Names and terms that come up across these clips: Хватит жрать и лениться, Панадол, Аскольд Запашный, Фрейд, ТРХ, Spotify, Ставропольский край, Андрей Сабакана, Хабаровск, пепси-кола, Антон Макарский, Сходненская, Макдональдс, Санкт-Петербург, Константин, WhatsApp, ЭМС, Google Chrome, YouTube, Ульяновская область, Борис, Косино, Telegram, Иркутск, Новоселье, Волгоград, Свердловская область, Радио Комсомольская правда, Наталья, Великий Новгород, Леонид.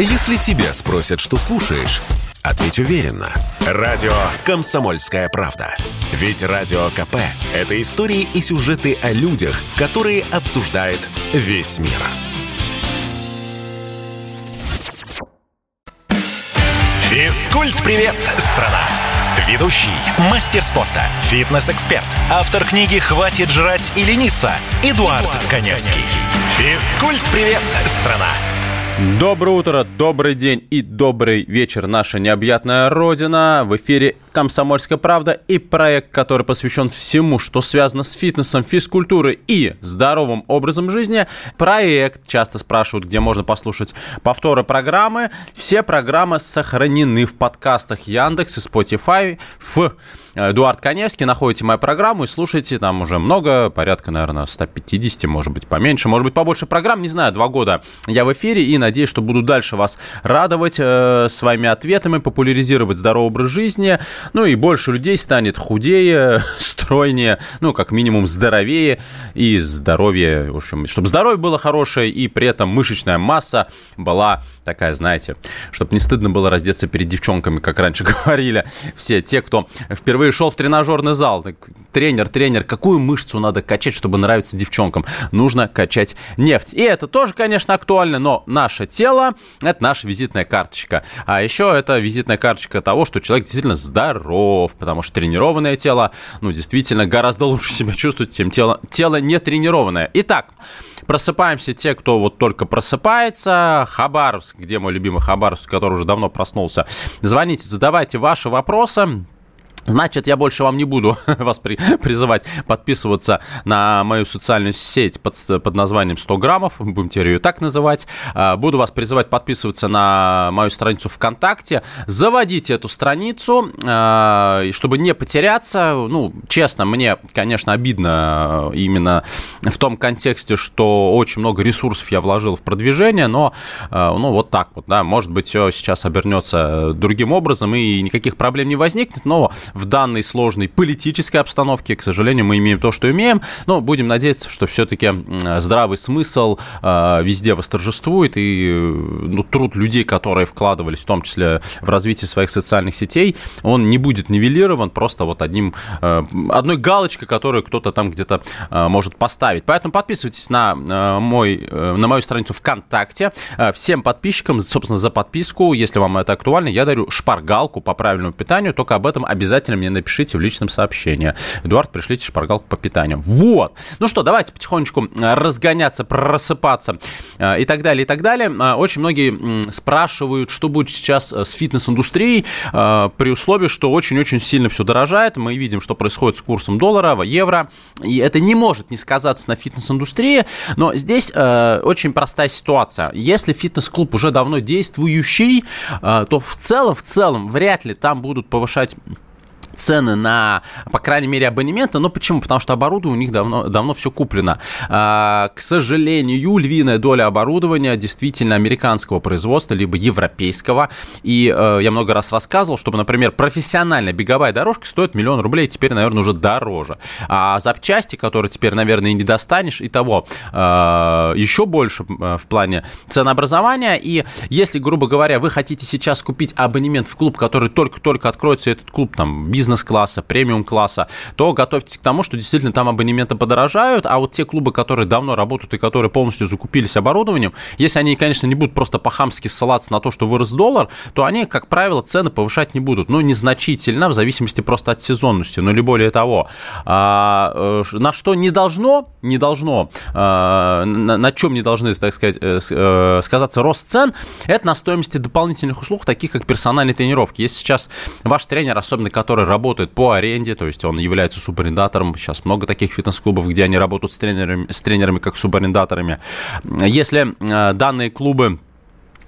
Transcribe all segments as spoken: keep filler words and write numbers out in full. Если тебя спросят, что слушаешь, ответь уверенно. Радио «Комсомольская правда». Ведь Радио КП – это истории и сюжеты о людях, которые обсуждает весь мир. Физкульт-привет, страна! Ведущий, мастер спорта, фитнес-эксперт, автор книги «Хватит жрать и лениться» Эдуард Каневский. Физкульт-привет, страна! Доброе утро, добрый день и добрый вечер, наша необъятная родина. В эфире «Комсомольская правда» и проект, который посвящен всему, что связано с фитнесом, физкультурой и здоровым образом жизни. Проект, часто спрашивают, где можно послушать повторы программы. Все программы сохранены в подкастах Яндекс и Spotify. В Эдуард Каневский находите мою программу и слушайте. Там уже много, порядка, наверное, сто пятьдесят, может быть, поменьше, может быть, побольше программ. Не знаю, два года я в эфире и надеюсь, что буду дальше вас радовать э, своими ответами, популяризировать здоровый образ жизни. Ну и больше людей станет худее, стройнее, ну, как минимум, здоровее и здоровье. В общем, чтобы здоровье было хорошее и при этом мышечная масса была такая, знаете, чтобы не стыдно было раздеться перед девчонками, как раньше говорили все те, кто впервые шел в тренажерный зал. Так, тренер, тренер, какую мышцу надо качать, чтобы нравиться девчонкам? Нужно качать нефть. И это тоже, конечно, актуально, но наше тело – это наша визитная карточка. А еще это визитная карточка того, что человек действительно здоров, потому что тренированное тело, ну, действительно, гораздо лучше себя чувствует, чем тело, тело нетренированное. Итак, просыпаемся те, кто вот только просыпается. Хабаровск, где мой любимый Хабаровск, который уже давно проснулся. Звоните, задавайте ваши вопросы. Значит, я больше вам не буду вас при, призывать подписываться на мою социальную сеть под, под названием сто граммов, будем теперь ее так называть. Буду вас призывать подписываться на мою страницу ВКонтакте. Заводите эту страницу, чтобы не потеряться. Ну, честно, мне, конечно, обидно именно в том контексте, что очень много ресурсов я вложил в продвижение, но, ну, вот так вот, да, может быть, все сейчас обернется другим образом и никаких проблем не возникнет, но в данной сложной политической обстановке, к сожалению, мы имеем то, что имеем, но будем надеяться, что все-таки здравый смысл э, везде восторжествует, и ну, труд людей, которые вкладывались, в том числе в развитие своих социальных сетей, он не будет нивелирован просто вот одним, э, одной галочкой, которую кто-то там где-то э, может поставить. Поэтому подписывайтесь на, э, мой, э, на мою страницу ВКонтакте. Э, всем подписчикам, собственно, за подписку, если вам это актуально, я дарю шпаргалку по правильному питанию, только об этом обязательно Обязательно мне напишите в личном сообщении. Эдуард, пришлите шпаргалку по питанию. Вот. Ну что, давайте потихонечку разгоняться, просыпаться и так далее, и так далее. Очень многие спрашивают, что будет сейчас с фитнес-индустрией при условии, что очень-очень сильно все дорожает. Мы видим, что происходит с курсом доллара, евро. И это не может не сказаться на фитнес-индустрии. Но здесь очень простая ситуация. Если фитнес-клуб уже давно действующий, то в целом, в целом вряд ли там будут повышать цены на, по крайней мере, абонементы. Но почему? Потому что оборудование у них давно, давно все куплено. А, к сожалению, львиная доля оборудования действительно американского производства, либо европейского. И а, я много раз рассказывал, чтобы, например, профессиональная беговая дорожка стоит миллион рублей, теперь, наверное, уже дороже. А запчасти, которые теперь, наверное, и не достанешь, и того а, еще больше в плане ценообразования. И если, грубо говоря, вы хотите сейчас купить абонемент в клуб, который только-только откроется, этот клуб там бизнес бизнес-класса, премиум-класса, то готовьтесь к тому, что действительно там абонементы подорожают, а вот те клубы, которые давно работают и которые полностью закупились оборудованием, если они, конечно, не будут просто по-хамски ссылаться на то, что вырос доллар, то они, как правило, цены повышать не будут. Ну, незначительно, в зависимости просто от сезонности, но не более того. На что не должно, не должно, на чем не должны, так сказать, сказаться рост цен, это на стоимости дополнительных услуг, таких как персональные тренировки. Если сейчас ваш тренер, особенно который работает по аренде, то есть он является субарендатором. Сейчас много таких фитнес-клубов, где они работают с тренерами, с тренерами как субарендаторами. Если э, данные клубы,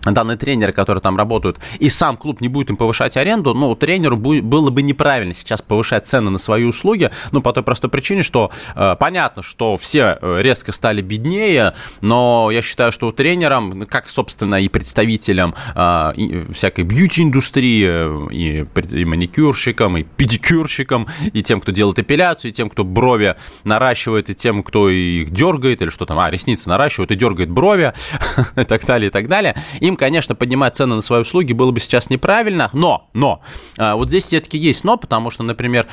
данные тренеры, которые там работают, и сам клуб не будет им повышать аренду, ну, тренеру будет, было бы неправильно сейчас повышать цены на свои услуги, ну, по той простой причине, что э, понятно, что все резко стали беднее, но я считаю, что тренерам, как, собственно, и представителям э, и всякой бьюти-индустрии, и, и маникюрщикам, и педикюрщикам, и тем, кто делает эпиляцию, и тем, кто брови наращивает, и тем, кто их дергает, или что там, а, ресницы наращивают и дергает брови, и так далее, и так далее, им им, конечно, поднимать цены на свои услуги было бы сейчас неправильно, но, но, вот здесь все-таки есть но, потому что, например,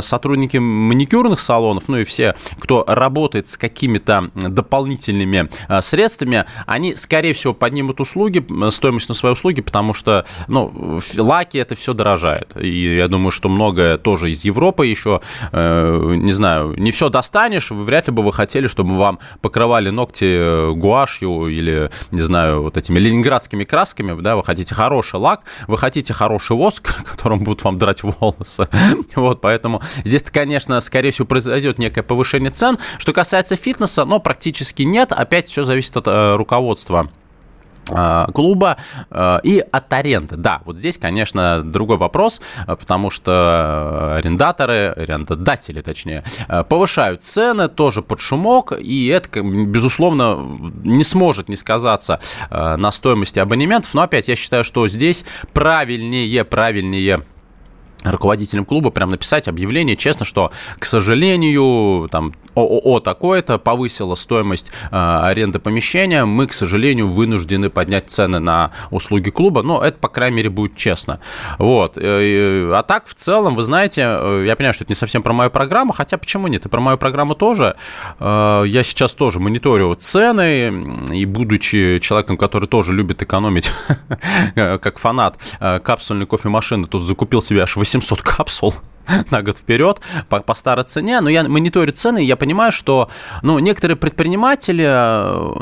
сотрудники маникюрных салонов, ну и все, кто работает с какими-то дополнительными средствами, они, скорее всего, поднимут услуги, стоимость на свои услуги, потому что, ну, лаки — это все дорожает, и я думаю, что многое тоже из Европы еще, не знаю, не все достанешь, вряд ли бы вы хотели, чтобы вам покрывали ногти гуашью или, не знаю, вот этими ленинградскими красками, да, вы хотите хороший лак, вы хотите хороший воск, которым будут вам драть волосы, вот, поэтому здесь, конечно, скорее всего, произойдет некое повышение цен. Что касается фитнеса, но практически нет, опять все зависит от э, руководства клуба и от аренды. Да, вот здесь, конечно, другой вопрос, потому что арендаторы, арендодатели, точнее, повышают цены, тоже под шумок, и это, безусловно, не сможет не сказаться на стоимости абонементов, но опять я считаю, что здесь правильнее, правильнее руководителям клуба прям написать объявление, честно, что, к сожалению, там ООО такое-то повысило стоимость э, аренды помещения, мы, к сожалению, вынуждены поднять цены на услуги клуба, но это, по крайней мере, будет честно. Вот. А так, в целом, вы знаете, я понимаю, что это не совсем про мою программу, хотя почему нет, и про мою программу тоже. Я сейчас тоже мониторю цены, и будучи человеком, который тоже любит экономить, как фанат капсульной кофемашины, тут закупил себе аж восемьсот капсул на год вперед по, по старой цене, но я мониторю цены, и я понимаю, что, ну, некоторые предприниматели,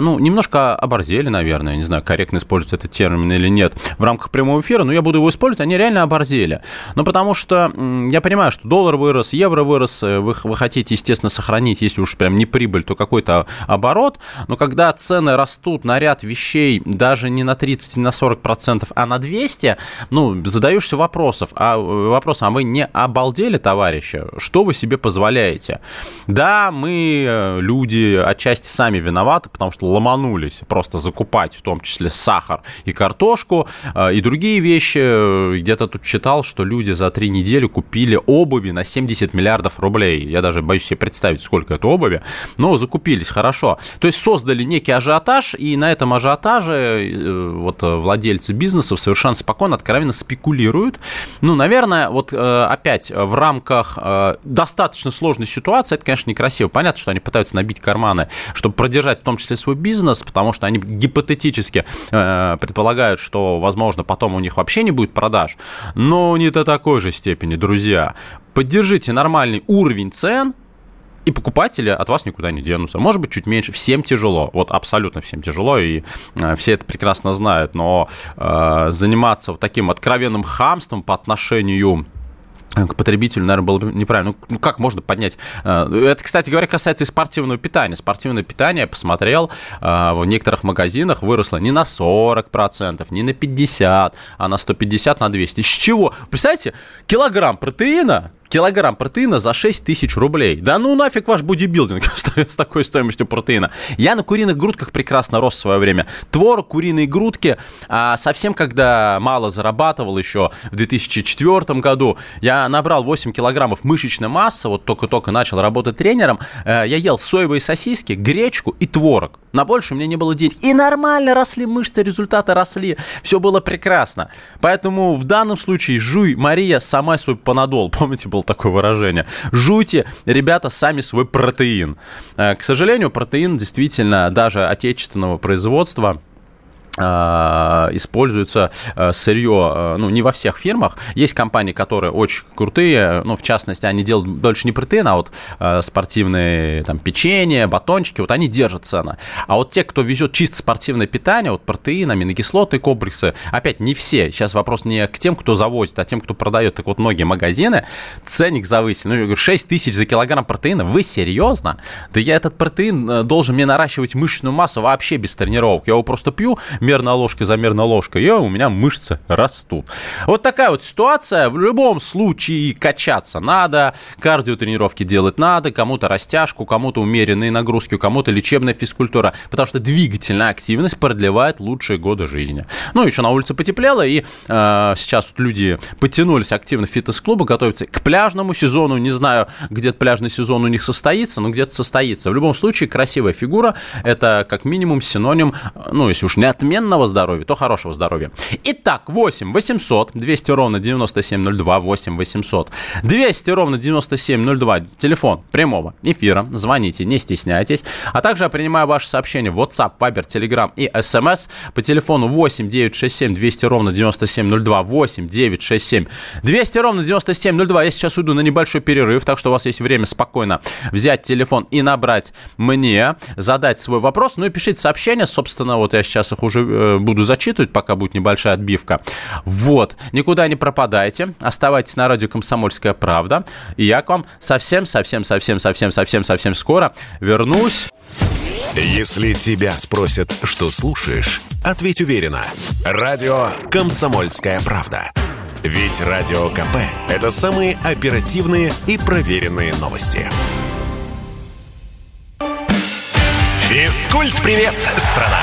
ну, немножко оборзели, наверное, я не знаю, корректно использовать этот термин или нет в рамках прямого эфира, но я буду его использовать, они реально оборзели, ну, потому что м- я понимаю, что доллар вырос, евро вырос, вы, вы хотите, естественно, сохранить, если уж прям не прибыль, то какой-то оборот, но когда цены растут на ряд вещей даже не на тридцать, не на сорок процентов, а на двести, ну, задаешься вопросов, а, вопросом, а вы не обалдели, деле, товарищи, что вы себе позволяете? Да, мы, люди, отчасти сами виноваты, потому что ломанулись просто закупать, в том числе сахар и картошку, и другие вещи. Где-то тут читал, что люди за три недели купили обуви на семьдесят миллиардов рублей. Я даже боюсь себе представить, сколько это обуви. Но закупились хорошо. То есть создали некий ажиотаж, и на этом ажиотаже вот владельцы бизнесов совершенно спокойно, откровенно спекулируют. Ну, наверное, вот опять в рамках э, достаточно сложной ситуации, это, конечно, некрасиво. Понятно, что они пытаются набить карманы, чтобы продержать в том числе свой бизнес, потому что они гипотетически э, предполагают, что, возможно, потом у них вообще не будет продаж. Но не до такой же степени, друзья. Поддержите нормальный уровень цен, и покупатели от вас никуда не денутся. Может быть, чуть меньше. Всем тяжело. Вот абсолютно всем тяжело, и э, все это прекрасно знают. Но э, заниматься вот таким откровенным хамством по отношению к потребителю, наверное, было бы неправильно. Ну, как можно поднять? Это, кстати говоря, касается и спортивного питания. Спортивное питание, я посмотрел, в некоторых магазинах выросло не на сорок процентов, не на пятьдесят процентов, а на сто пятьдесят, на двести. С чего? Представляете, килограмм протеина... Килограмм протеина за шесть тысяч рублей. Да ну нафиг ваш бодибилдинг с такой стоимостью протеина. Я на куриных грудках прекрасно рос в свое время. Творог, куриные грудки. А совсем когда мало зарабатывал еще в две тысячи четвёртом году, я набрал восемь килограммов мышечной массы, вот только-только начал работать тренером. Я ел соевые сосиски, гречку и творог. На больше у меня не было денег. И нормально росли мышцы, результаты росли. Все было прекрасно. Поэтому в данном случае жуй, Мария, сама свой панадол. Помните, было такое выражение. Жуйте, ребята, сами свой протеин. К сожалению, протеин действительно даже отечественного производства, используется сырье, ну, не во всех фирмах. Есть компании, которые очень крутые, ну, в частности, они делают больше не протеин, а вот спортивные там печенья, батончики, вот они держат цены. А вот те, кто везет чисто спортивное питание, вот протеин, аминокислоты, комплексы, опять не все. Сейчас вопрос не к тем, кто завозит, а тем, кто продает. Так вот, многие магазины ценник завысили. Ну, я говорю, шесть тысяч за килограмм протеина? Вы серьезно? Да я этот протеин должен мне наращивать мышечную массу вообще без тренировок. Я его просто пью, мерная ложка за мерной ложкой, и у меня мышцы растут. Вот такая вот ситуация. В любом случае качаться надо, кардиотренировки делать надо, кому-то растяжку, кому-то умеренные нагрузки, кому-то лечебная физкультура, потому что двигательная активность продлевает лучшие годы жизни. Ну, еще на улице потеплело, и э, сейчас вот люди потянулись активно в фитнес-клубы, готовятся к пляжному сезону. Не знаю, где-то пляжный сезон у них состоится, но где-то состоится. В любом случае, красивая фигура – это как минимум синоним, ну, если уж не отмена, отменного здоровья, то хорошего здоровья. Итак, восемь восемьсот двести ровно девяносто семь ноль два, восемь восемьсот двести ровно девяносто семь ноль два, телефон прямого эфира, звоните, не стесняйтесь. А также я принимаю ваши сообщения в WhatsApp, Viber, Telegram и эс эм эс по телефону восемь девятьсот шестьдесят семь двести ровно девяносто семь ноль два, восемь девятьсот шестьдесят семь двести ровно девяносто семь ноль два. Я сейчас уйду на небольшой перерыв, так что у вас есть время спокойно взять телефон и набрать мне, задать свой вопрос, ну и пишите сообщения, собственно, вот я сейчас их уже э, буду зачитывать, пока будет небольшая отбивка. Вот, никуда не пропадайте, оставайтесь на радио «Комсомольская правда», и я к вам совсем-совсем-совсем-совсем-совсем-совсем скоро вернусь. Если тебя спросят, что слушаешь, ответь уверенно. Радио «Комсомольская правда». Ведь Радио КП – это самые оперативные и проверенные новости. Физкульт-привет, страна!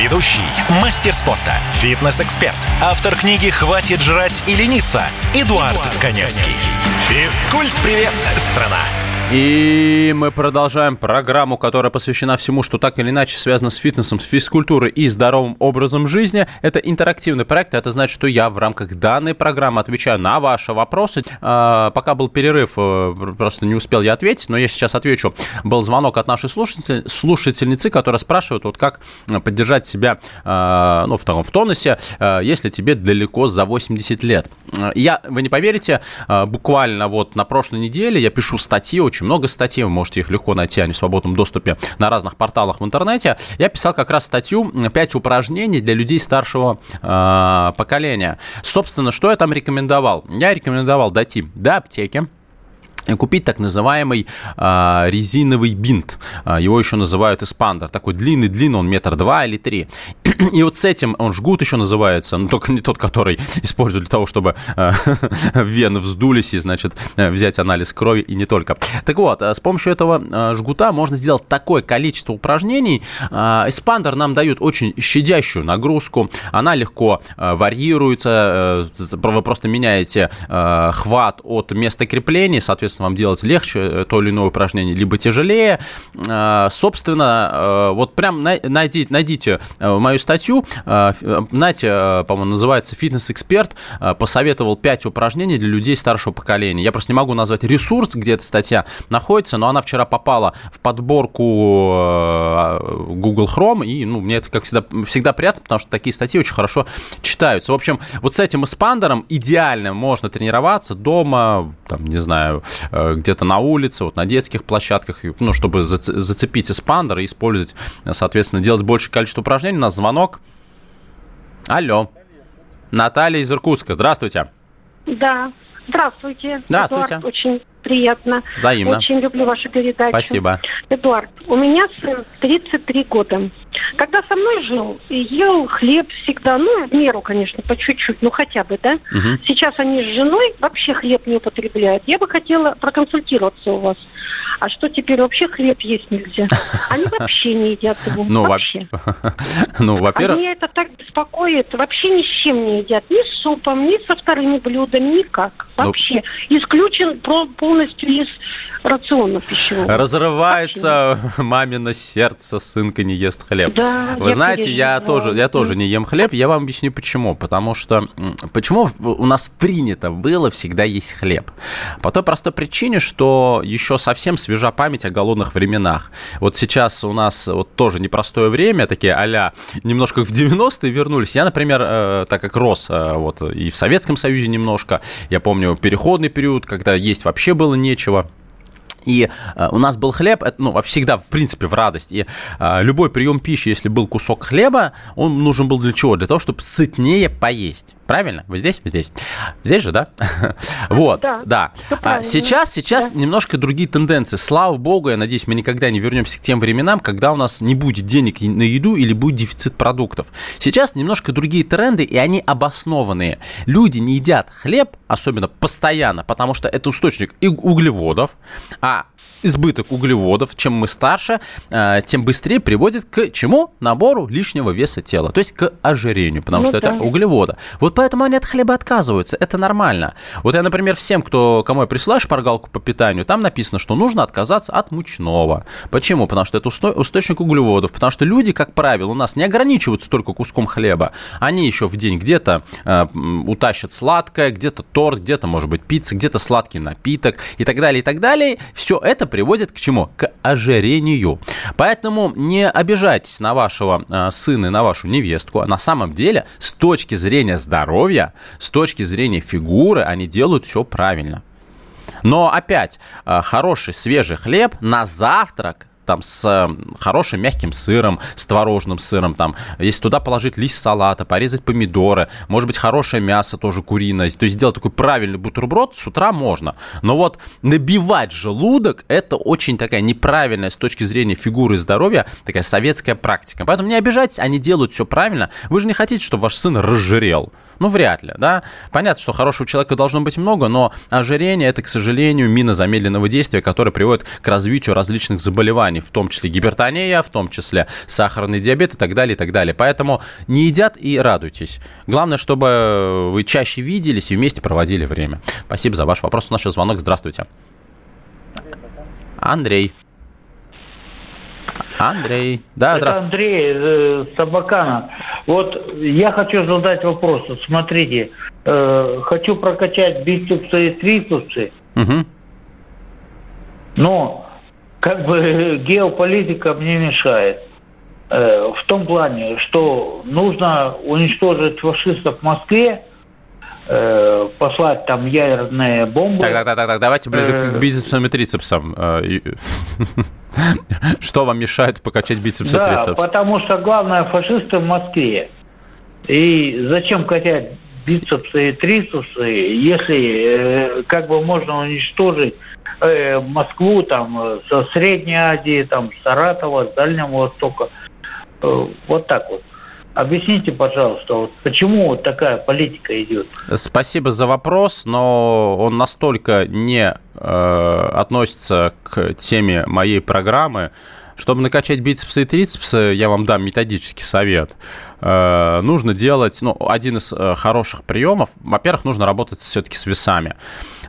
Ведущий, мастер спорта, фитнес-эксперт, автор книги «Хватит жрать и лениться» Эдуард, Эдуард Каневский. Физкульт-привет, страна! И мы продолжаем программу, которая посвящена всему, что так или иначе связано с фитнесом, с физкультурой и здоровым образом жизни. Это интерактивный проект, это значит, что я в рамках данной программы отвечаю на ваши вопросы. А, пока был перерыв, просто не успел я ответить, но я сейчас отвечу. Был звонок от нашей слушатель, слушательницы, которая спрашивает, вот как поддержать себя а, ну, в, таком, в тонусе, а, если тебе далеко за восемьдесят лет. Я, вы не поверите, а, буквально вот на прошлой неделе я пишу статьи, очень много статей, вы можете их легко найти, они в свободном доступе на разных порталах в интернете. Я писал как раз статью «пять упражнений для людей старшего э, поколения». Собственно, что я там рекомендовал? Я рекомендовал дойти до аптеки, купить так называемый э, резиновый бинт, его еще называют эспандер, такой длинный-длинный, он метр два или три, и вот с этим, он жгут еще называется, но только не тот, который используют для того, чтобы э, вены вздулись и, значит, взять анализ крови, и не только. Так вот, с помощью этого жгута можно сделать такое количество упражнений. Эспандер нам дает очень щадящую нагрузку, она легко варьируется, вы просто меняете хват от места крепления, соответственно, вам делать легче то или иное упражнение, либо тяжелее. Собственно, вот прям найдите, найдите мою статью. Знаете, по-моему, называется «Фитнес-эксперт посоветовал пять упражнений для людей старшего поколения». Я просто не могу назвать ресурс, где эта статья находится, но она вчера попала в подборку Google Chrome, и ну, мне это, как всегда, всегда приятно, потому что такие статьи очень хорошо читаются. В общем, вот с этим эспандером идеально можно тренироваться дома, там, не знаю, где-то на улице, вот на детских площадках, ну, чтобы зацепить эспандер и использовать, соответственно, делать большее количество упражнений. У нас звонок. Алло. Наталья из Иркутска. Здравствуйте. Да. Здравствуйте. Здравствуйте. Эдуард, очень приятно. Взаимно. Очень люблю вашу передачу. Спасибо. Эдуард, у меня сын тридцать три года. Когда со мной жил, ел хлеб всегда, ну, в меру, конечно, по чуть-чуть, ну, хотя бы, да? Угу. Сейчас они с женой вообще хлеб не употребляют. Я бы хотела проконсультироваться у вас. А что теперь вообще хлеб есть нельзя? Они вообще не едят его. Ну, вообще. Ну, во-первых... А меня это так беспокоит. Вообще ни с чем не едят. Ни с супом, ни со вторыми блюдами, никак. Вообще. Ну... Исключен полностью из рациона пищевого. Разрывается вообще. Мамино сердце, сынка не ест хлеб. Да, вы я знаете, переживаю. я тоже, я тоже не ем хлеб. Я вам объясню, почему. Потому что... Почему у нас принято было всегда есть хлеб? По той простой причине, что еще совсем свежа память о голодных временах. Вот сейчас у нас вот тоже непростое время, такие а-ля немножко в девяностые вернулись. Я, например, э, так как рос э, вот и в Советском Союзе немножко, я помню переходный период, когда есть вообще было нечего. И э, у нас был хлеб, это, ну, всегда, в принципе, в радость. И э, любой прием пищи, если был кусок хлеба, он нужен был для чего? Для того, чтобы сытнее поесть. Правильно? Вы здесь? Вы здесь. Здесь же, да? Вот, да. да. А, сейчас, сейчас да. Немножко другие тенденции. Слава богу, я надеюсь, мы никогда не вернемся к тем временам, когда у нас не будет денег на еду или будет дефицит продуктов. Сейчас немножко другие тренды, и они обоснованные. Люди не едят хлеб, особенно постоянно, потому что это источник и углеводов, а избыток углеводов, чем мы старше, тем быстрее приводит к чему? Набору лишнего веса тела, то есть к ожирению, потому ну, что да. это углеводы. Вот поэтому они от хлеба отказываются, это нормально. Вот я, например, всем, кто, кому я присылаю шпаргалку по питанию, там написано, что нужно отказаться от мучного. Почему? Потому что это источник углеводов, потому что люди, как правило, у нас не ограничиваются только куском хлеба, они еще в день где-то э, утащат сладкое, где-то торт, где-то, может быть, пицца, где-то сладкий напиток и так далее, и так далее. Все это приводит к чему? К ожирению. Поэтому не обижайтесь на вашего э, сына и на вашу невестку. На самом деле, с точки зрения здоровья, с точки зрения фигуры, они делают все правильно. Но опять, э, хороший свежий хлеб на завтрак там с хорошим мягким сыром, с творожным сыром, там, если туда положить лист салата, порезать помидоры, может быть, хорошее мясо тоже куриное, то есть сделать такой правильный бутерброд с утра можно. Но вот набивать желудок – это очень такая неправильная с точки зрения фигуры и здоровья такая советская практика. Поэтому не обижайтесь, они делают все правильно. Вы же не хотите, чтобы ваш сын разжирел. Ну, вряд ли, да? Понятно, что хорошего человека должно быть много, но ожирение – это, к сожалению, мина замедленного действия, которая приводит к развитию различных заболеваний, в том числе гипертония, в том числе сахарный диабет и так далее, и так далее. Поэтому не едят и радуйтесь. Главное, чтобы вы чаще виделись и вместе проводили время. Спасибо за ваш вопрос. У нас еще звонок. Здравствуйте. Андрей. Андрей. Да, здравствуйте. Андрей Сабакана. Вот я хочу задать вопрос. Вот смотрите. Э, хочу прокачать бицепсы и трицепсы. Угу. Но как бы геополитика мне мешает. Э, в том плане, что нужно уничтожить фашистов в Москве, э, послать там ядерные бомбы. Так, так, так, так, давайте ближе э... к бицепсам и трицепсам. Что вам мешает покачать бицепсы и трицепсы? Да, потому что главное фашисты в Москве. И зачем качать бицепсы и трицепсы, если как бы можно уничтожить Москву, там, со Средней Азии, там, с Саратова, с Дальнего Востока. Вот так вот. Объясните, пожалуйста, вот почему вот такая политика идет? Спасибо за вопрос, но он настолько не э, относится к теме моей программы. Чтобы накачать бицепсы и трицепсы, я вам дам методический совет. Э, нужно делать, ну, один из э, хороших приемов, во-первых, нужно работать все-таки с весами.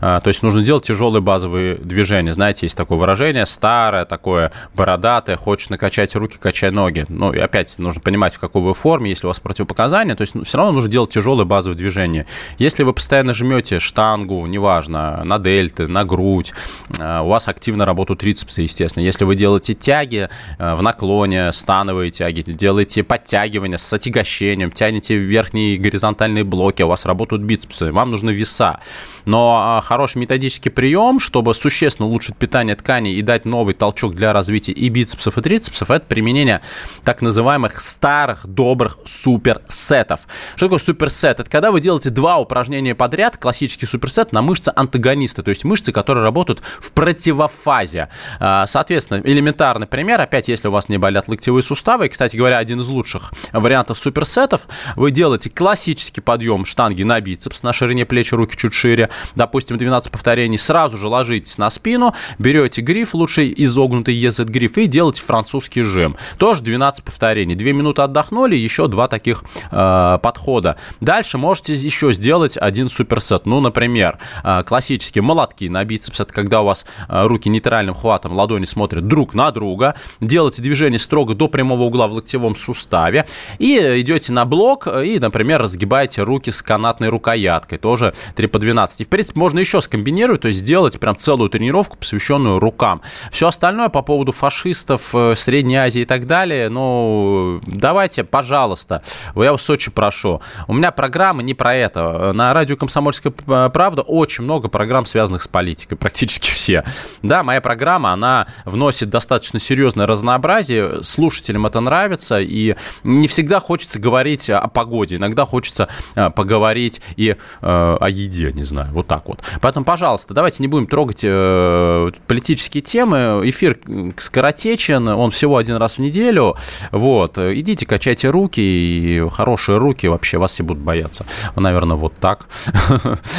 Э, то есть нужно делать тяжелые базовые движения. Знаете, есть такое выражение, старое, такое бородатое, хочешь накачать руки, качай ноги. Ну, и опять нужно понимать, в какой вы форме, если у вас противопоказания, то есть ну, все равно нужно делать тяжелые базовые движения. Если вы постоянно жмете штангу, неважно, на дельты, на грудь, э, у вас активно работают трицепсы, естественно. Если вы делаете тяги, в наклоне, становые тяги, делаете подтягивания с отягощением, тянете верхние горизонтальные блоки, у вас работают бицепсы, вам нужны веса. Но хороший методический прием, чтобы существенно улучшить питание тканей и дать новый толчок для развития и бицепсов, и трицепсов, это применение так называемых старых, добрых суперсетов. Что такое суперсет? Это когда вы делаете два упражнения подряд, классический суперсет на мышцы-антагонисты, то есть мышцы, которые работают в противофазе. Соответственно, элементарный пример. Опять, если у вас не болят локтевые суставы, и, кстати говоря, один из лучших вариантов суперсетов, вы делаете классический подъем штанги на бицепс, на ширине плеч, руки чуть шире, допустим, двенадцать повторений, сразу же ложитесь на спину, берете гриф, лучше изогнутый и зет-гриф, и делаете французский жим. Тоже двенадцать повторений. две минуты отдохнули, еще два таких э, подхода. Дальше можете еще сделать один суперсет. Ну, например, э, классические молотки на бицепс, это когда у вас э, руки нейтральным хватом, ладони смотрят друг на друга, делаете движение строго до прямого угла в локтевом суставе и идете на блок и, например, разгибаете руки с канатной рукояткой, тоже три по двенадцать. И, в принципе, можно еще скомбинировать, то есть сделать прям целую тренировку, посвященную рукам. Все остальное по поводу фашистов, Средней Азии и так далее, ну, давайте, пожалуйста, я вас очень прошу. У меня программы не про это. На радио «Комсомольская правда» очень много программ, связанных с политикой, практически все. Да, моя программа, она вносит достаточно серьезно разнообразие, слушателям это нравится, и не всегда хочется говорить о погоде, иногда хочется поговорить и э, о еде, не знаю, вот так вот. Поэтому, пожалуйста, давайте не будем трогать э, политические темы. Эфир скоротечен, он всего один раз в неделю. Вот. Идите, качайте руки, и хорошие руки вообще вас все будут бояться. Наверное, вот так.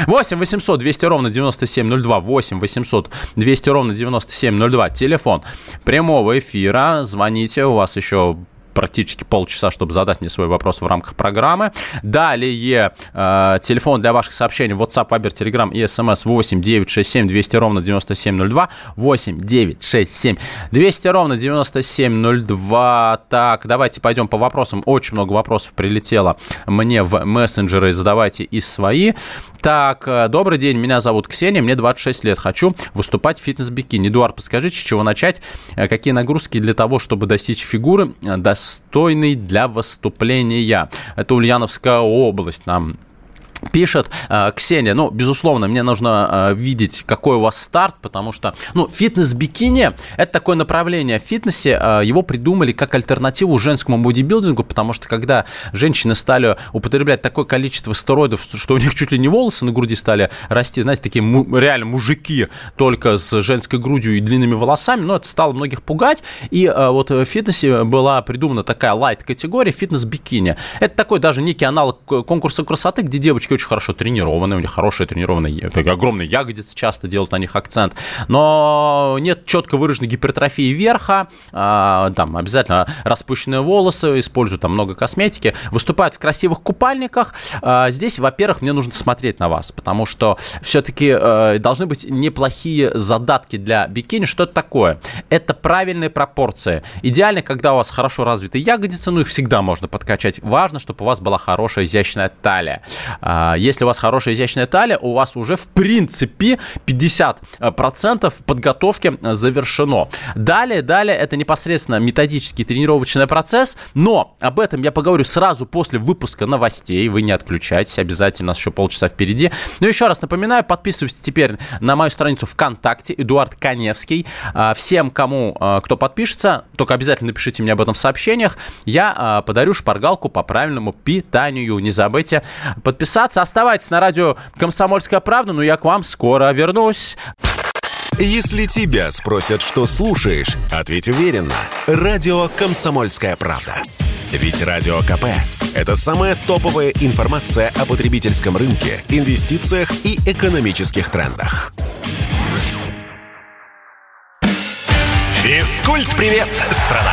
восемь восемьсот двести ровно девяносто семь ноль два. восемь восемьсот двести ровно девяносто семь ноль два. Телефон прямого эфира. Звоните, у вас еще практически полчаса, чтобы задать мне свой вопрос в рамках программы. Далее э, телефон для ваших сообщений WhatsApp, Viber, Telegram и эс эм эс восемь девятьсот шестьдесят семь двести ровно девяносто семь ноль два. восемь девятьсот шестьдесят семь двести ровно девяносто семь ноль два. Так, давайте пойдем по вопросам. Очень много вопросов прилетело мне в мессенджеры. Задавайте и свои. Так, добрый день, меня зовут Ксения, мне двадцать шесть лет. Хочу выступать в фитнес-бикини. Эдуард, подскажите, с чего начать? Какие нагрузки для того, чтобы достичь фигуры? Достаточно достойный для выступления. Это Ульяновская область нам пишет. Ксения, ну, безусловно, мне нужно видеть, какой у вас старт, потому что, ну, фитнес-бикини – это такое направление в фитнесе, его придумали как альтернативу женскому бодибилдингу, потому что, когда женщины стали употреблять такое количество стероидов, что у них чуть ли не волосы на груди стали расти, знаете, такие реально мужики только с женской грудью и длинными волосами, но это стало многих пугать, и вот в фитнесе была придумана такая лайт-категория фитнес-бикини. Это такой даже некий аналог конкурса красоты, где девочки очень хорошо тренированные, у них хорошие тренированные, огромные ягодицы, часто делают на них акцент, но нет четко выраженной гипертрофии верха, а, там обязательно распущенные волосы, используют там много косметики, выступают в красивых купальниках. А, здесь, во-первых, мне нужно смотреть на вас, потому что все-таки а, должны быть неплохие задатки для бикини. Что это такое? Это правильные пропорции. Идеально, когда у вас хорошо развиты ягодицы, ну их всегда можно подкачать. Важно, чтобы у вас была хорошая изящная талия. Если у вас хорошая изящная талия, у вас уже, в принципе, пятьдесят процентов подготовки завершено. Далее, далее, это непосредственно методический тренировочный процесс, но об этом я поговорю сразу после выпуска новостей. Вы не отключайтесь, обязательно, у нас еще полчаса впереди. Но еще раз напоминаю, подписывайтесь теперь на мою страницу ВКонтакте, Эдуард Каневский. Всем, кому, кто подпишется, только обязательно напишите мне об этом в сообщениях, я подарю шпаргалку по правильному питанию. Не забывайте подписаться. Оставайтесь на радио «Комсомольская правда», но я к вам скоро вернусь. Если тебя спросят, что слушаешь, ответь уверенно. Радио «Комсомольская правда». Ведь Радио КП – это самая топовая информация о потребительском рынке, инвестициях и экономических трендах. Физкульт-привет, страна!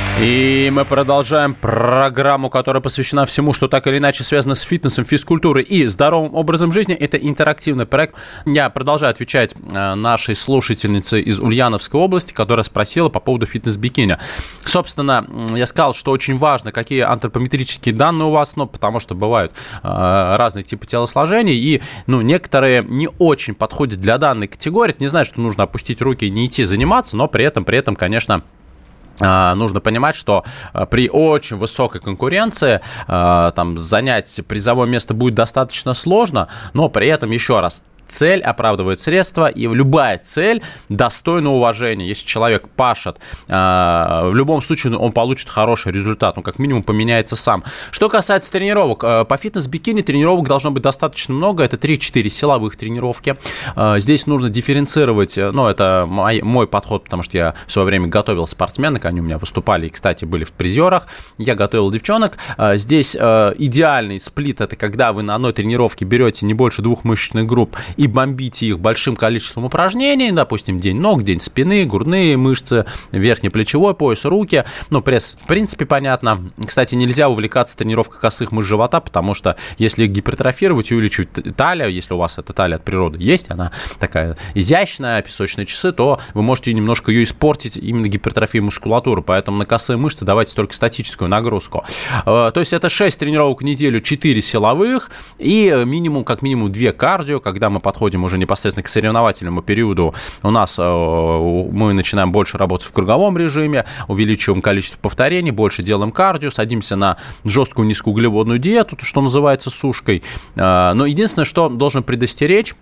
И мы продолжаем программу, которая посвящена всему, что так или иначе связано с фитнесом, физкультурой и здоровым образом жизни. Это интерактивный проект. Я продолжаю отвечать нашей слушательнице из Ульяновской области, которая спросила по поводу фитнес-бикини. Собственно, я сказал, что очень важно, какие антропометрические данные у вас, ну, потому что бывают разные типы телосложений, и ну, некоторые не очень подходят для данной категории. Это не значит, что нужно опустить руки и не идти заниматься, но при этом, при этом, конечно, нужно понимать, что при очень высокой конкуренции там, занять призовое место будет достаточно сложно, но при этом, еще раз, цель оправдывает средства, и любая цель достойна уважения. Если человек пашет, в любом случае он получит хороший результат, он как минимум поменяется сам. Что касается тренировок, по фитнес-бикини тренировок должно быть достаточно много, это три-четыре силовых тренировки. Здесь нужно дифференцировать, ну, это мой, мой подход, потому что я в свое время готовил спортсменок, они у меня выступали и, кстати, были в призерах, я готовил девчонок. Здесь идеальный сплит, это когда вы на одной тренировке берете не больше двух мышечных групп и бомбите их большим количеством упражнений, допустим, день ног, день спины, грудные мышцы, верхний плечевой пояс, руки. Ну, пресс, в принципе, понятно. Кстати, нельзя увлекаться тренировкой косых мышц живота, потому что если гипертрофировать и увеличивать талию, если у вас эта талия от природы есть, она такая изящная, песочные часы, то вы можете немножко ее испортить именно гипертрофией мускулатуры. Поэтому на косые мышцы давайте только статическую нагрузку. То есть это шесть тренировок в неделю, четыре силовых и минимум, как минимум два кардио, когда мы подходим уже непосредственно к соревновательному периоду, у нас мы начинаем больше работать в круговом режиме, увеличиваем количество повторений, больше делаем кардио, садимся на жесткую низкоуглеводную диету, что называется сушкой. Но единственное, что должен предостеречь,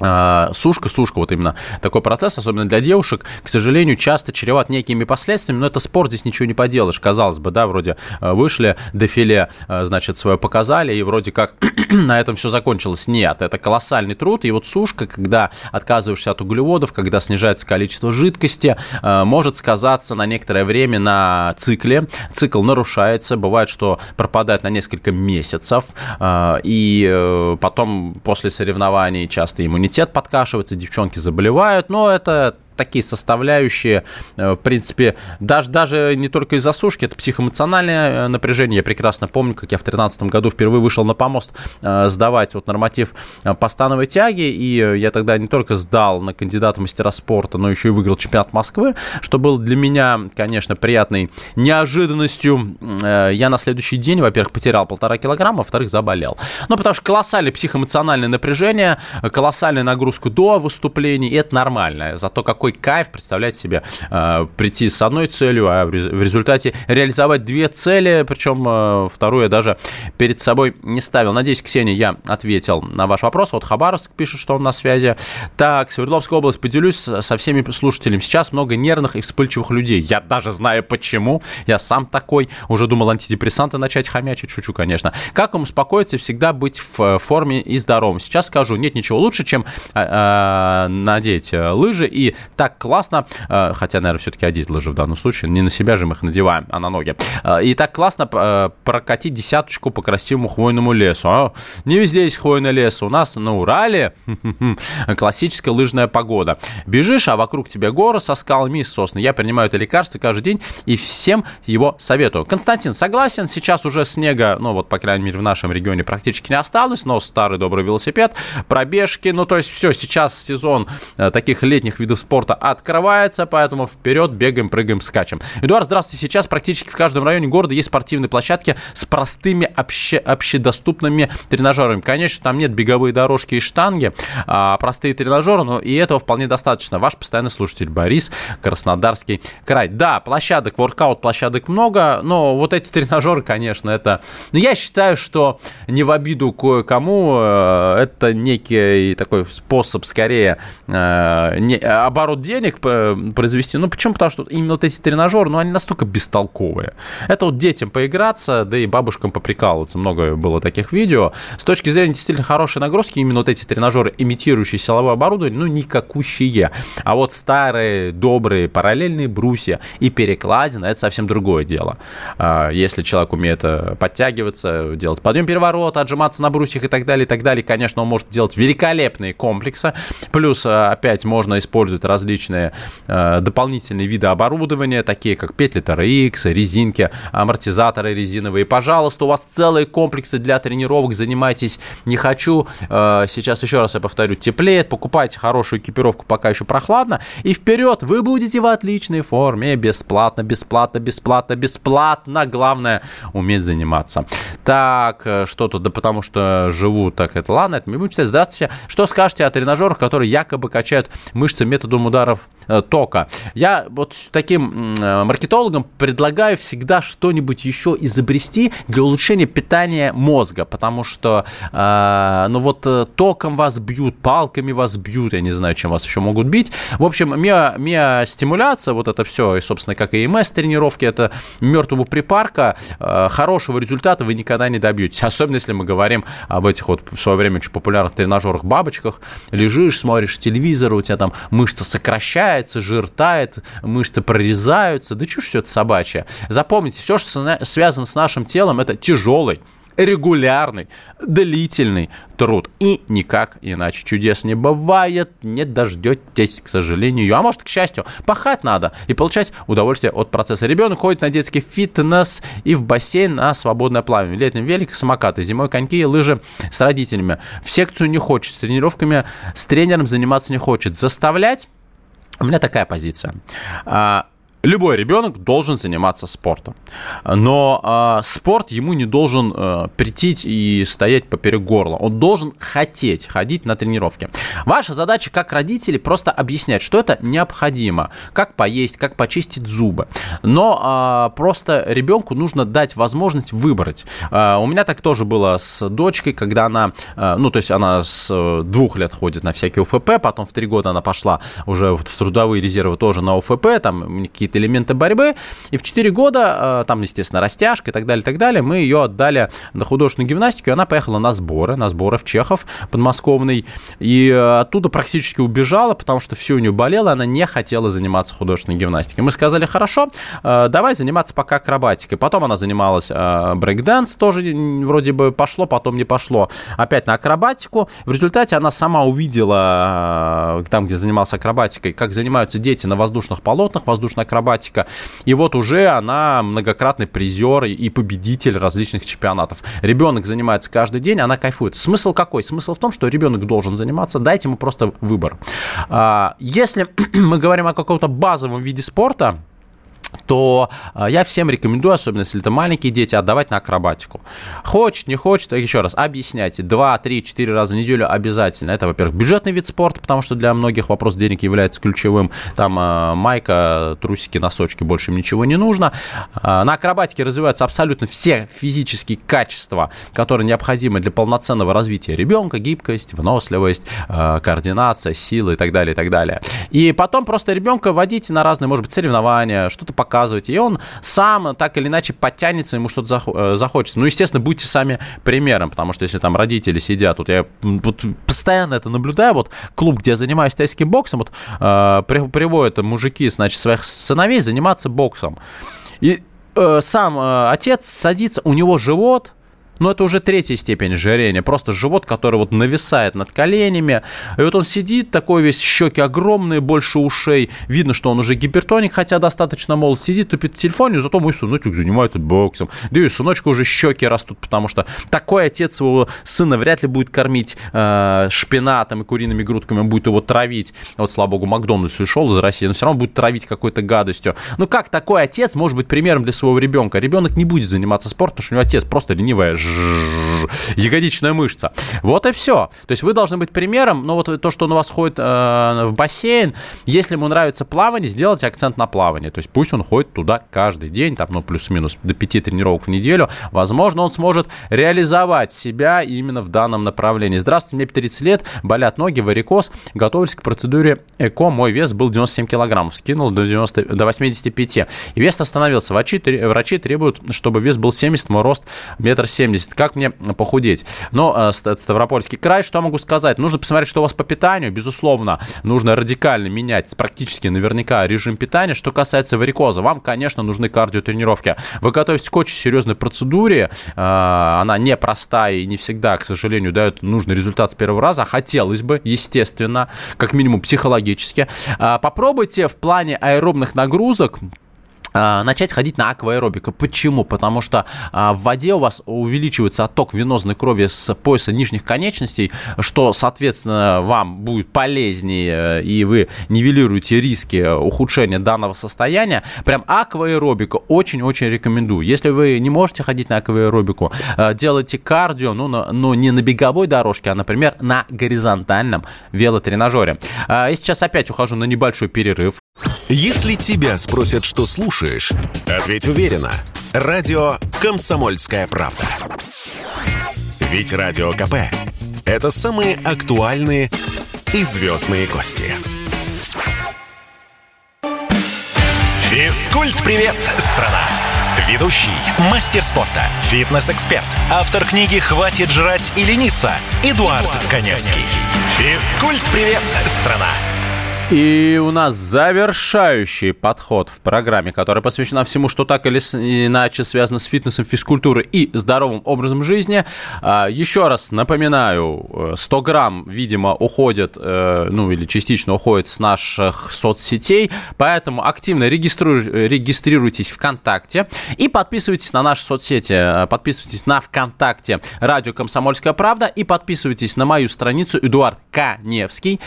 А, сушка, сушка, вот именно такой процесс, особенно для девушек, к сожалению, часто чреват некими последствиями, но это спорт, здесь ничего не поделаешь, казалось бы, да, вроде вышли, дефиле, значит, свое показали, и вроде как на этом все закончилось. Нет, это колоссальный труд, и вот сушка, когда отказываешься от углеводов, когда снижается количество жидкости, может сказаться на некоторое время на цикле, цикл нарушается, бывает, что пропадает на несколько месяцев, и потом после соревнований часто ему иммунитет подкашивается, девчонки заболевают, но это такие составляющие, в принципе, даже, даже не только из-за сушки, это психоэмоциональное напряжение. Я прекрасно помню, как я в две тысячи тринадцатом году впервые вышел на помост сдавать вот норматив по становой тяге, и я тогда не только сдал на кандидата в мастера спорта, но еще и выиграл чемпионат Москвы, что было для меня, конечно, приятной неожиданностью. Я на следующий день, во-первых, потерял полтора килограмма, во-вторых, заболел. Ну, потому что колоссальное психоэмоциональное напряжение, колоссальную нагрузку до выступлений, и это нормально. Зато как Какой кайф, представляете себе, э, прийти с одной целью, а в результате реализовать две цели, причем э, вторую я даже перед собой не ставил. Надеюсь, Ксения, я ответил на ваш вопрос. Вот Хабаровск пишет, что он на связи. Так, Свердловская область, поделюсь со всеми слушателями. Сейчас много нервных и вспыльчивых людей. Я даже знаю почему. Я сам такой. Уже думал антидепрессанты начать хомячить. Шучу, конечно. Как вам успокоиться, всегда быть в форме и здоровым? Сейчас скажу, нет ничего лучше, чем э, надеть лыжи и... Так классно, хотя, наверное, все-таки одеть лыжи в данном случае, не на себя же мы их надеваем, а на ноги. И так классно прокатить десяточку по красивому хвойному лесу. А? Не везде есть хвойный лес, у нас на Урале классическая лыжная погода. Бежишь, а вокруг тебя горы со скалами и сосны. Я принимаю это лекарство каждый день и всем его советую. Константин, согласен, сейчас уже снега, ну вот, по крайней мере, в нашем регионе практически не осталось, но старый добрый велосипед, пробежки, ну то есть все, сейчас сезон таких летних видов спорта открывается, поэтому вперед бегаем, прыгаем, скачем. Эдуард, здравствуйте. Сейчас практически в каждом районе города есть спортивные площадки с простыми обще... общедоступными тренажерами. Конечно, там нет беговые дорожки и штанги, а простые тренажеры, но и этого вполне достаточно. Ваш постоянный слушатель Борис, Краснодарский край. Да, площадок, воркаут площадок много, но вот эти тренажеры, конечно, это... Но я считаю, что не в обиду кое-кому, это некий такой способ, скорее, не... оборудования, денег произвести. Ну, почему? Потому что именно вот эти тренажеры, ну, они настолько бестолковые. Это вот детям поиграться, да и бабушкам поприкалываться. Много было таких видео. С точки зрения действительно хорошей нагрузки, именно вот эти тренажеры, имитирующие силовое оборудование, ну, никакущие. А вот старые, добрые, параллельные брусья и перекладина, это совсем другое дело. Если человек умеет подтягиваться, делать подъем-переворот, отжиматься на брусьях и так далее, и так далее, конечно, он может делать великолепные комплексы. Плюс, опять, можно использовать различные э, дополнительные виды оборудования, такие как петли ТРХ, резинки, амортизаторы резиновые. Пожалуйста, у вас целые комплексы для тренировок, занимайтесь не хочу. Э, сейчас еще раз я повторю, теплеет, покупайте хорошую экипировку, пока еще прохладно, и вперед, вы будете в отличной форме, бесплатно, бесплатно, бесплатно, бесплатно, главное уметь заниматься. Так, что тут, да потому что живу, так это ладно, это мы будем читать. Здравствуйте, что скажете о тренажерах, которые якобы качают мышцы методом ударов э, тока. Я вот таким э, маркетологам предлагаю всегда что-нибудь еще изобрести для улучшения питания мозга, потому что э, ну вот э, током вас бьют, палками вас бьют, я не знаю, чем вас еще могут бить. В общем, мио, миостимуляция, вот это все, и, собственно, как и ЭМС тренировки, это мертвого припарка, э, хорошего результата вы никогда не добьетесь, особенно если мы говорим об этих вот в свое время очень популярных тренажерах бабочках. Лежишь, смотришь телевизор, у тебя там мышцы сокращается, жир тает, мышцы прорезаются. Да чушь все это собачья. Запомните, все, что связано с нашим телом, это тяжелый, регулярный, длительный труд. И никак иначе чудес не бывает. Не дождетесь, к сожалению. А может, к счастью, пахать надо и получать удовольствие от процесса. Ребенок ходит на детский фитнес и в бассейн на свободное плавание. Летом велик, самокаты, зимой коньки и лыжи с родителями. В секцию не хочет, с тренировками, с тренером заниматься не хочет. Заставлять? У меня такая позиция. любой ребенок должен заниматься спортом. Но э, спорт ему не должен э, претить и стоять поперек горла. Он должен хотеть ходить на тренировки. Ваша задача как родители просто объяснять, что это необходимо. Как поесть, как почистить зубы. Но э, просто ребенку нужно дать возможность выбрать. Э, у меня так тоже было с дочкой, когда она, э, ну то есть она с двух лет ходит на всякие ОФП, потом в три года она пошла уже в трудовые резервы тоже на ОФП, там какие-то элементы борьбы. И в четыре года, там, естественно, растяжка и так далее, и так далее, мы ее отдали на художественную гимнастику, и она поехала на сборы, на сборы в Чехов подмосковный, и оттуда практически убежала, потому что все у нее болело, она не хотела заниматься художественной гимнастикой. Мы сказали, хорошо, давай заниматься пока акробатикой. Потом она занималась брейк-данс, тоже вроде бы пошло, потом не пошло. Опять на акробатику. В результате она сама увидела, там, где занималась акробатикой, как занимаются дети на воздушных полотнах, воздушная акробатика. И вот уже она многократный призер и победитель различных чемпионатов. Ребенок занимается каждый день, она кайфует. Смысл какой? Смысл в том, что ребенок должен заниматься, дайте ему просто выбор. Если мы говорим о каком-то базовом виде спорта, то я всем рекомендую, особенно если это маленькие дети, отдавать на акробатику. Хочет, не хочет, еще раз, объясняйте. два, три, четыре раза в неделю обязательно. Это, во-первых, бюджетный вид спорта, потому что для многих вопрос денег является ключевым. Там э, майка, трусики, носочки, больше им ничего не нужно. Э, на акробатике развиваются абсолютно все физические качества, которые необходимы для полноценного развития ребенка. Гибкость, выносливость, э, координация, сила и так далее, и так далее. И потом просто ребенка водите на разные, может быть, соревнования, что-то по показывать, и он сам так или иначе подтянется, ему что-то захочется. Ну, естественно, будьте сами примером, потому что если там родители сидят, вот я вот постоянно это наблюдаю, вот клуб, где я занимаюсь тайским боксом, вот э, приводят мужики, значит, своих сыновей заниматься боксом. И э, сам э, отец садится, у него живот, но это уже третья степень жирения. Просто живот, который вот нависает над коленями. И вот он сидит, такой весь, щеки огромные, больше ушей. Видно, что он уже гипертоник, хотя достаточно молод. Сидит, тупит в телефоне, зато мой сыночек занимается боксом. Да и сыночку уже щеки растут, потому что такой отец своего сына вряд ли будет кормить э, шпинатом и куриными грудками. Он будет его травить. Вот, слава богу, Макдональдс ушел из России, но все равно будет травить какой-то гадостью. Ну, как такой отец может быть примером для своего ребенка? Ребенок не будет заниматься спортом, потому что у него отец просто ленивая ягодичная мышца. Вот и все. То есть вы должны быть примером, но вот то, что он у вас ходит э, в бассейн, если ему нравится плавание, сделайте акцент на плавание. То есть пусть он ходит туда каждый день, там, ну, плюс-минус до пяти тренировок в неделю. Возможно, он сможет реализовать себя именно в данном направлении. Здравствуйте, мне тридцать лет, болят ноги, варикоз. Готовлюсь к процедуре ЭКО. Мой вес был девяносто семь килограммов. Скинул до, девяносто, до восемьдесят пять. И вес остановился. Врачи, врачи требуют, чтобы вес был семьдесят, мой рост метр семьдесят. Как мне похудеть? Но э, Ставропольский край, что я могу сказать? Нужно посмотреть, что у вас по питанию. Безусловно, нужно радикально менять практически наверняка режим питания. Что касается варикоза, вам, конечно, нужны кардиотренировки. Вы готовитесь к очень серьезной процедуре. Э, она непростая и не всегда, к сожалению, дает нужный результат с первого раза. Хотелось бы, естественно, как минимум психологически. Э, попробуйте в плане аэробных нагрузок начать ходить на акваэробику. Почему? Потому что в воде у вас увеличивается отток венозной крови с пояса нижних конечностей, что, соответственно, вам будет полезнее, и вы нивелируете риски ухудшения данного состояния. Прям акваэробика очень-очень рекомендую. Если вы не можете ходить на акваэробику, делайте кардио, ну, но не на беговой дорожке, а, например, на горизонтальном велотренажере. Я сейчас опять ухожу на небольшой перерыв. Если тебя спросят, что слушаешь, ответь уверенно. Радио «Комсомольская правда». Ведь Радио КП – это самые актуальные и звездные гости. Физкульт-привет, страна! Ведущий, мастер спорта, фитнес-эксперт, автор книги «Хватит жрать и лениться» Эдуард Каневский. Физкульт-привет, страна! И у нас завершающий подход в программе, которая посвящена всему, что так или иначе связано с фитнесом, физкультурой и здоровым образом жизни. Еще раз напоминаю, сто грамм, видимо, уходит, ну или частично уходит с наших соцсетей, поэтому активно регистрируй, регистрируйтесь ВКонтакте и подписывайтесь на наши соцсети, подписывайтесь на ВКонтакте «Радио Комсомольская правда» и подписывайтесь на мою страницу «Эдуард Каневский».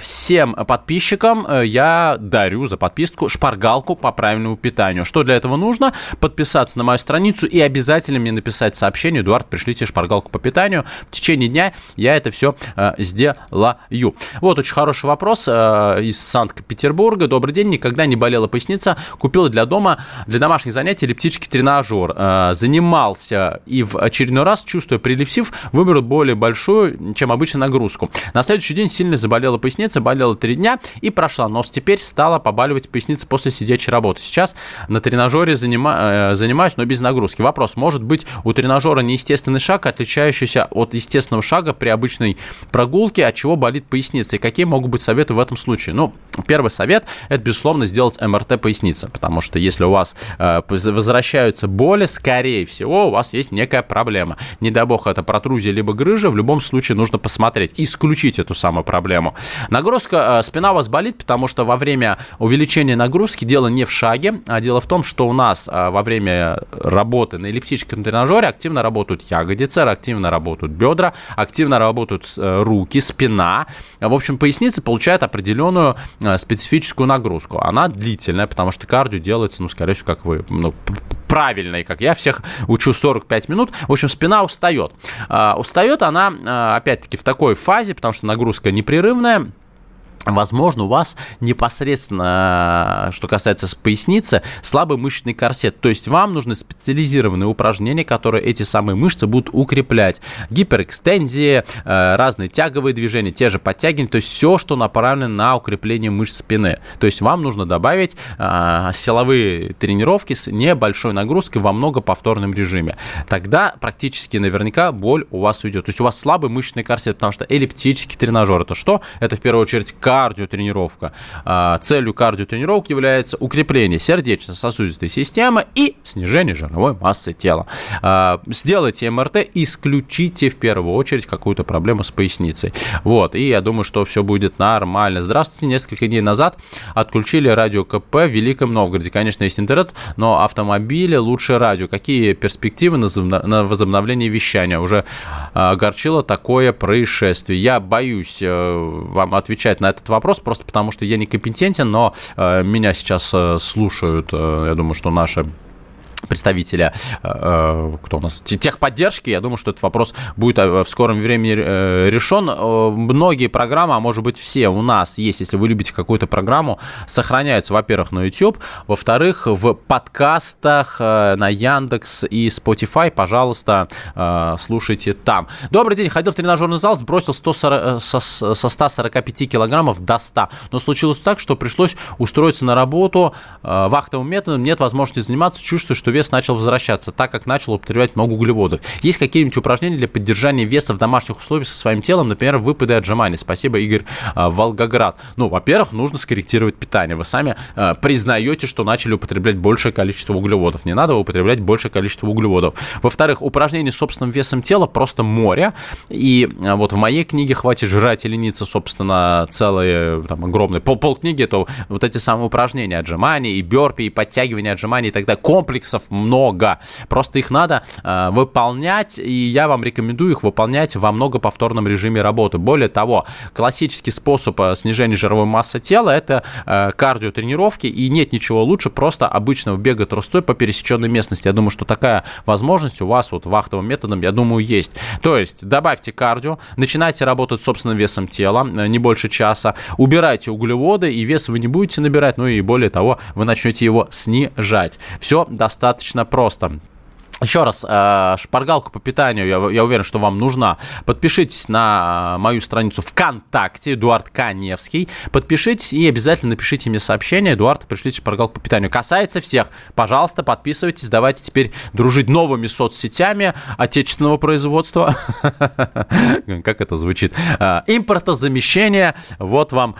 Всем подписчикам подписчикам я дарю за подписку шпаргалку по правильному питанию. Что для этого нужно? Подписаться на мою страницу и обязательно мне написать сообщение: Эдуард, пришлите шпаргалку по питанию. В течение дня я это все э, сделаю. Вот очень хороший вопрос э, из Санкт-Петербурга. Добрый день. Никогда не болела поясница. Купила для дома, для домашних занятий эллиптический тренажер. Э, занимался и в очередной раз, чувствуя прилив-сил, выбрал более большую, чем обычно, нагрузку. На следующий день сильно заболела поясница, болела три дня и прошла. Но теперь стала побаливать поясница после сидячей работы. Сейчас на тренажере занима- э, занимаюсь, но без нагрузки. Вопрос. Может быть, у тренажера неестественный шаг, отличающийся от естественного шага при обычной прогулке, от чего болит поясница? И какие могут быть советы в этом случае? Ну, первый совет – это, безусловно, сделать эм эр тэ поясницы, потому что если у вас э, возвращаются боли, скорее всего, у вас есть некая проблема. Не дай бог, это протрузия либо грыжа, в любом случае нужно посмотреть, исключить эту самую проблему. Нагрузка, э, спина у вас болит, потому что во время увеличения нагрузки дело не в шаге, а дело в том, что у нас э, во время работы на эллиптическом тренажере активно работают ягодицы, активно работают бедра, активно работают э, руки, спина. В общем, поясница получает определенную э, специфическую нагрузку. Она длительная, потому что кардио делается, ну, скорее всего, как вы... Ну, правильно, и как я всех учу сорок пять минут. В общем, спина устает. Э, устает она, э, опять-таки, в такой фазе, потому что нагрузка непрерывная. Возможно, у вас непосредственно, что касается поясницы, слабый мышечный корсет. То есть вам нужны специализированные упражнения, которые эти самые мышцы будут укреплять. Гиперэкстензии, разные тяговые движения, те же подтягивания. То есть все, что направлено на укрепление мышц спины. То есть вам нужно добавить силовые тренировки с небольшой нагрузкой во многоповторном режиме. Тогда практически наверняка боль у вас уйдет. То есть у вас слабый мышечный корсет, потому что эллиптический тренажер – это что? Это в первую очередь кардио. Кардиотренировка. Целью кардиотренировок является укрепление сердечно-сосудистой системы и снижение жировой массы тела. Сделайте эм эр тэ, исключите в первую очередь какую-то проблему с поясницей. Вот, и я думаю, что все будет нормально. Здравствуйте. Несколько дней назад отключили радио ка пэ в Великом Новгороде. Конечно, есть интернет, но автомобили лучше радио. Какие перспективы на возобновление вещания? Уже огорчило такое происшествие. Я боюсь вам отвечать на это вопрос, просто потому что я некомпетентен, но э, меня сейчас э, слушают, э, я думаю, что наши представителя, кто у нас, техподдержки. Я думаю, что этот вопрос будет в скором времени решен. Многие программы, а может быть все у нас есть, если вы любите какую-то программу, сохраняются, во-первых, на YouTube, во-вторых, в подкастах на Яндекс и Spotify. Пожалуйста, слушайте там. Добрый день. Ходил в тренажерный зал, сбросил сто сорок, со, со ста сорока пяти килограммов до ста. Но случилось так, что пришлось устроиться на работу вахтовым методом. Нет возможности заниматься. Чувствую, что вес начал возвращаться, так как начал употреблять много углеводов. Есть какие-нибудь упражнения для поддержания веса в домашних условиях со своим телом, например, выпады и отжимания? Спасибо, Игорь, Волгоград. Ну, во-первых, нужно скорректировать питание. Вы сами э, признаете, что начали употреблять большее количество углеводов. Не надо употреблять большее количество углеводов. Во-вторых, упражнения с собственным весом тела просто море. И э, вот в моей книге «Хватит жрать и лениться», собственно, целые там, огромные пол полкниги, это вот эти самые упражнения, отжимания, и бёрпи, и подтягивания, отжимания, и так далее. Комплексов много. Просто их надо э, выполнять, и я вам рекомендую их выполнять во многоповторном режиме работы. Более того, классический способ снижения жировой массы тела – это э, кардиотренировки, и нет ничего лучше просто обычного бега трусцой по пересеченной местности. Я думаю, что такая возможность у вас вот вахтовым методом, я думаю, есть. То есть добавьте кардио, начинайте работать с собственным весом тела, не больше часа, убирайте углеводы, и вес вы не будете набирать, ну и более того, вы начнете его снижать. Все достаточно Достаточно просто. Еще раз, шпаргалку по питанию, я, я уверен, что вам нужна. Подпишитесь на мою страницу ВКонтакте, Эдуард Каневский. Подпишитесь и обязательно напишите мне сообщение: Эдуард, пришлите шпаргалку по питанию. Касается всех, пожалуйста, подписывайтесь. Давайте теперь дружить новыми соцсетями отечественного производства. Как это звучит? Импортозамещение. Вот вам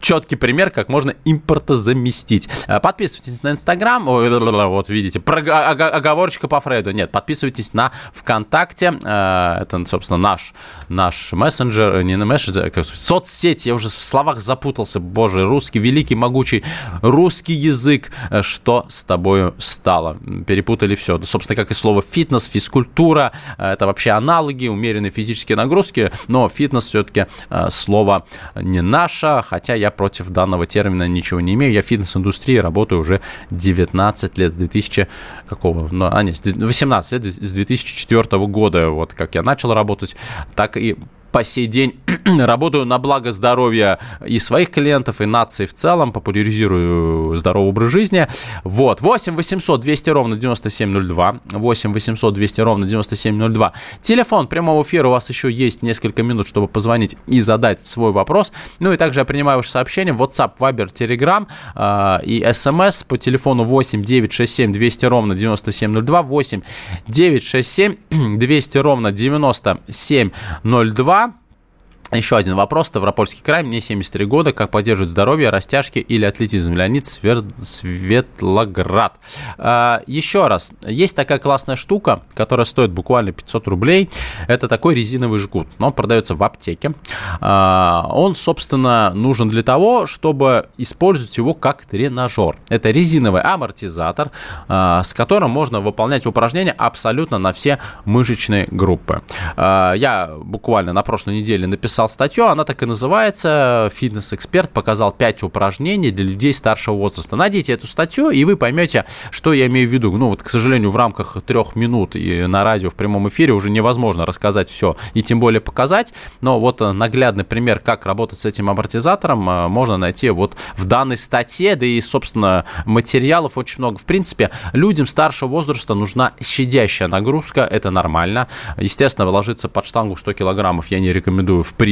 четкий пример, как можно импортозаместить. Подписывайтесь на Инстаграм. Вот видите, оговорочка по Фрейду. Нет, подписывайтесь на ВКонтакте. Это, собственно, наш, наш мессенджер, не мессенджер, соцсеть. Я уже в словах запутался. Боже, русский, великий, могучий русский язык. Что с тобою стало? Перепутали все. Собственно, как и слово фитнес, физкультура. Это вообще аналоги, умеренные физические нагрузки. Но фитнес все-таки слово не наше. Хотя я против данного термина ничего не имею. Я в фитнес-индустрии работаю уже девятнадцать лет, с двухтысячного какого? Ну, а нет, восемнадцать лет, с две тысячи четвёртого года, вот как я начал работать, так и по сей день работаю на благо здоровья и своих клиентов, и нации в целом, популяризирую здоровый образ жизни. Вот, восемь восемьсот двести ровно девяносто семь ноль два, восемь восемьсот двести ровно девяносто семь ноль два. Телефон прямого эфира, у вас еще есть несколько минут, чтобы позвонить и задать свой вопрос. Ну и также я принимаю ваши сообщения в WhatsApp, Viber, Telegram э, и эс эм эс по телефону восемь девятьсот шестьдесят семь двести ровно девяносто семь ноль два, восемь девятьсот шестьдесят семь двести ровно девяносто семь ноль два. Еще один вопрос. Ставропольский край. Мне семьдесят три года. Как поддерживать здоровье, растяжки или атлетизм? Леонид, Свер... Светлоград. А, еще раз. Есть такая классная штука, которая стоит буквально пятьсот рублей. Это такой резиновый жгут. Он продается в аптеке. А, он, собственно, нужен для того, чтобы использовать его как тренажер. Это резиновый амортизатор, а, с которым можно выполнять упражнения абсолютно на все мышечные группы. А, я буквально на прошлой неделе написал статью, она так и называется. Фитнес-эксперт показал пять упражнений для людей старшего возраста. Найдите эту статью, и вы поймете, что я имею в виду. Ну вот, к сожалению, в рамках трех минут и на радио в прямом эфире уже невозможно рассказать все и тем более показать. Но вот наглядный пример, как работать с этим амортизатором, можно найти вот в данной статье. Да и, собственно, материалов очень много. В принципе, людям старшего возраста нужна щадящая нагрузка. Это нормально. Естественно, ложиться под штангу сто килограммов я не рекомендую в принципе.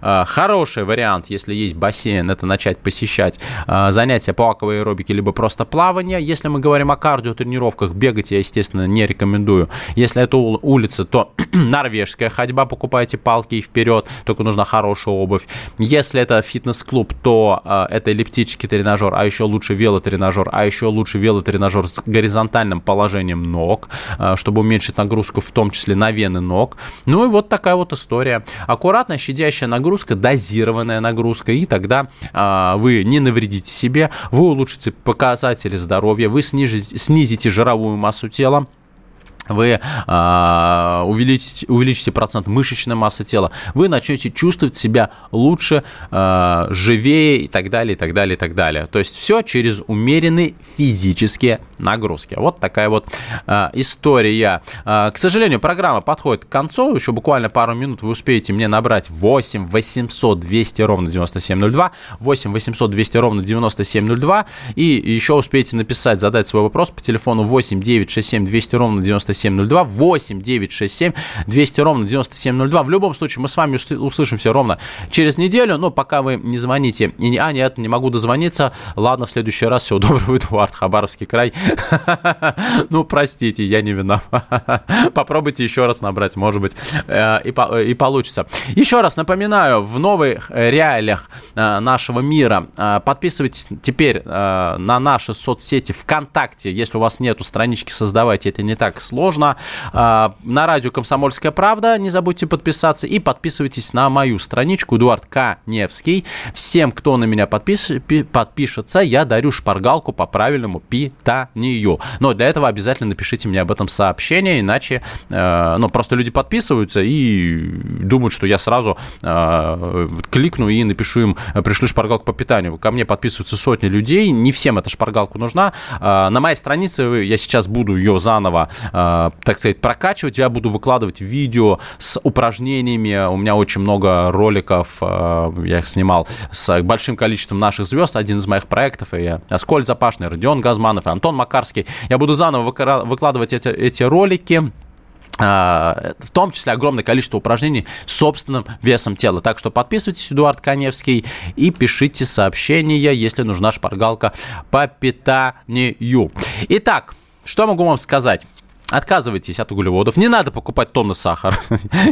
Хороший вариант, если есть бассейн, это начать посещать занятия по акваэробике либо просто плавание. Если мы говорим о кардиотренировках, бегать я, естественно, не рекомендую. Если это улица, то норвежская ходьба, покупайте палки и вперед, только нужна хорошая обувь. Если это фитнес-клуб, то это эллиптический тренажер, а еще лучше велотренажер, а еще лучше велотренажер с горизонтальным положением ног, чтобы уменьшить нагрузку, в том числе на вены ног. Ну и вот такая вот история. Аккуратная, щадящая нагрузка, дозированная нагрузка, и тогда а, вы не навредите себе, вы улучшите показатели здоровья, вы снижите, снизите жировую массу тела, вы э, увеличите, увеличите процент мышечной массы тела, вы начнете чувствовать себя лучше, э, живее и так далее, и так далее, и так далее. То есть все через умеренные физические нагрузки. Вот такая вот э, история. Э, к сожалению, программа подходит к концу. Еще буквально пару минут вы успеете мне набрать восемь восемьсот двести ровно девяносто семь ноль два, восемь восемьсот двести ровно девяносто семь ноль два, и еще успеете написать, задать свой вопрос по телефону восемь девятьсот шестьдесят семь двести ровно девяносто семь ноль два, семь ноль два, восемь девятьсот шестьдесят семь двести ровно девяносто семь ноль два. В любом случае, мы с вами услышимся ровно через неделю, но пока вы не звоните. И не, а, нет, не могу дозвониться. Ладно, в следующий раз. Всего доброго, Эдуард, Хабаровский край. Ну, простите, я не виноват. Попробуйте еще раз набрать, может быть, и получится. Еще раз напоминаю, в новых реалиях нашего мира подписывайтесь теперь на наши соцсети ВКонтакте. Если у вас нету странички, создавайте, это не так сложно. Сложно. На радио «Комсомольская правда» не забудьте подписаться и подписывайтесь на мою страничку Эдуард Каневский. Всем, кто на меня подпис... подпишется, я дарю шпаргалку по правильному питанию. Но для этого обязательно напишите мне об этом сообщение, иначе э, ну, просто люди подписываются и думают, что я сразу э, кликну и напишу им, пришлю шпаргалку по питанию. Ко мне подписываются сотни людей, не всем эта шпаргалка нужна. Э, на моей странице я сейчас буду ее заново э, так сказать, прокачивать. Я буду выкладывать видео с упражнениями. У меня очень много роликов. Я их снимал с большим количеством наших звезд. Один из моих проектов. И Аскольд Запашный, Родион Газманов, и Антон Макарский. Я буду заново выкладывать эти, эти ролики. В том числе огромное количество упражнений с собственным весом тела. Так что подписывайтесь, Эдуард Каневский, и пишите сообщения, если нужна шпаргалка по питанию. Итак, что могу вам сказать? Отказывайтесь от углеводов. Не надо покупать тонны сахара.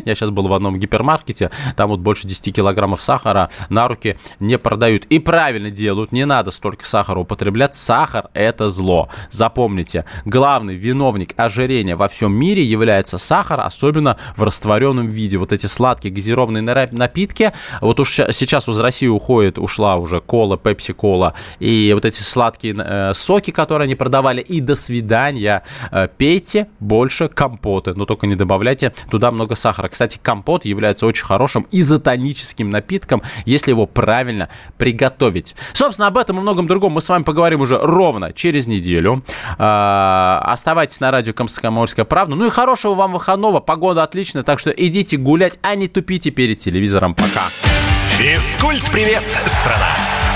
Я сейчас был в одном гипермаркете. Там вот больше десять килограммов сахара на руки не продают. И правильно делают. Не надо столько сахара употреблять. Сахар – это зло. Запомните. Главный виновник ожирения во всем мире является сахар, особенно в растворенном виде. Вот эти сладкие газированные напитки. Вот уж сейчас из России уходит, ушла уже кола, пепси-кола. И вот эти сладкие э, соки, которые они продавали. И до свидания. Э, пейте больше компоты, но только не добавляйте туда много сахара. Кстати, компот является очень хорошим изотоническим напитком, если его правильно приготовить. Собственно, об этом и многом другом мы с вами поговорим уже ровно через неделю. Оставайтесь на радио «Комсомольская правда». Ну и хорошего вам выходного. Погода отличная, так что идите гулять, а не тупите перед телевизором. Пока. Физкульт-привет, страна!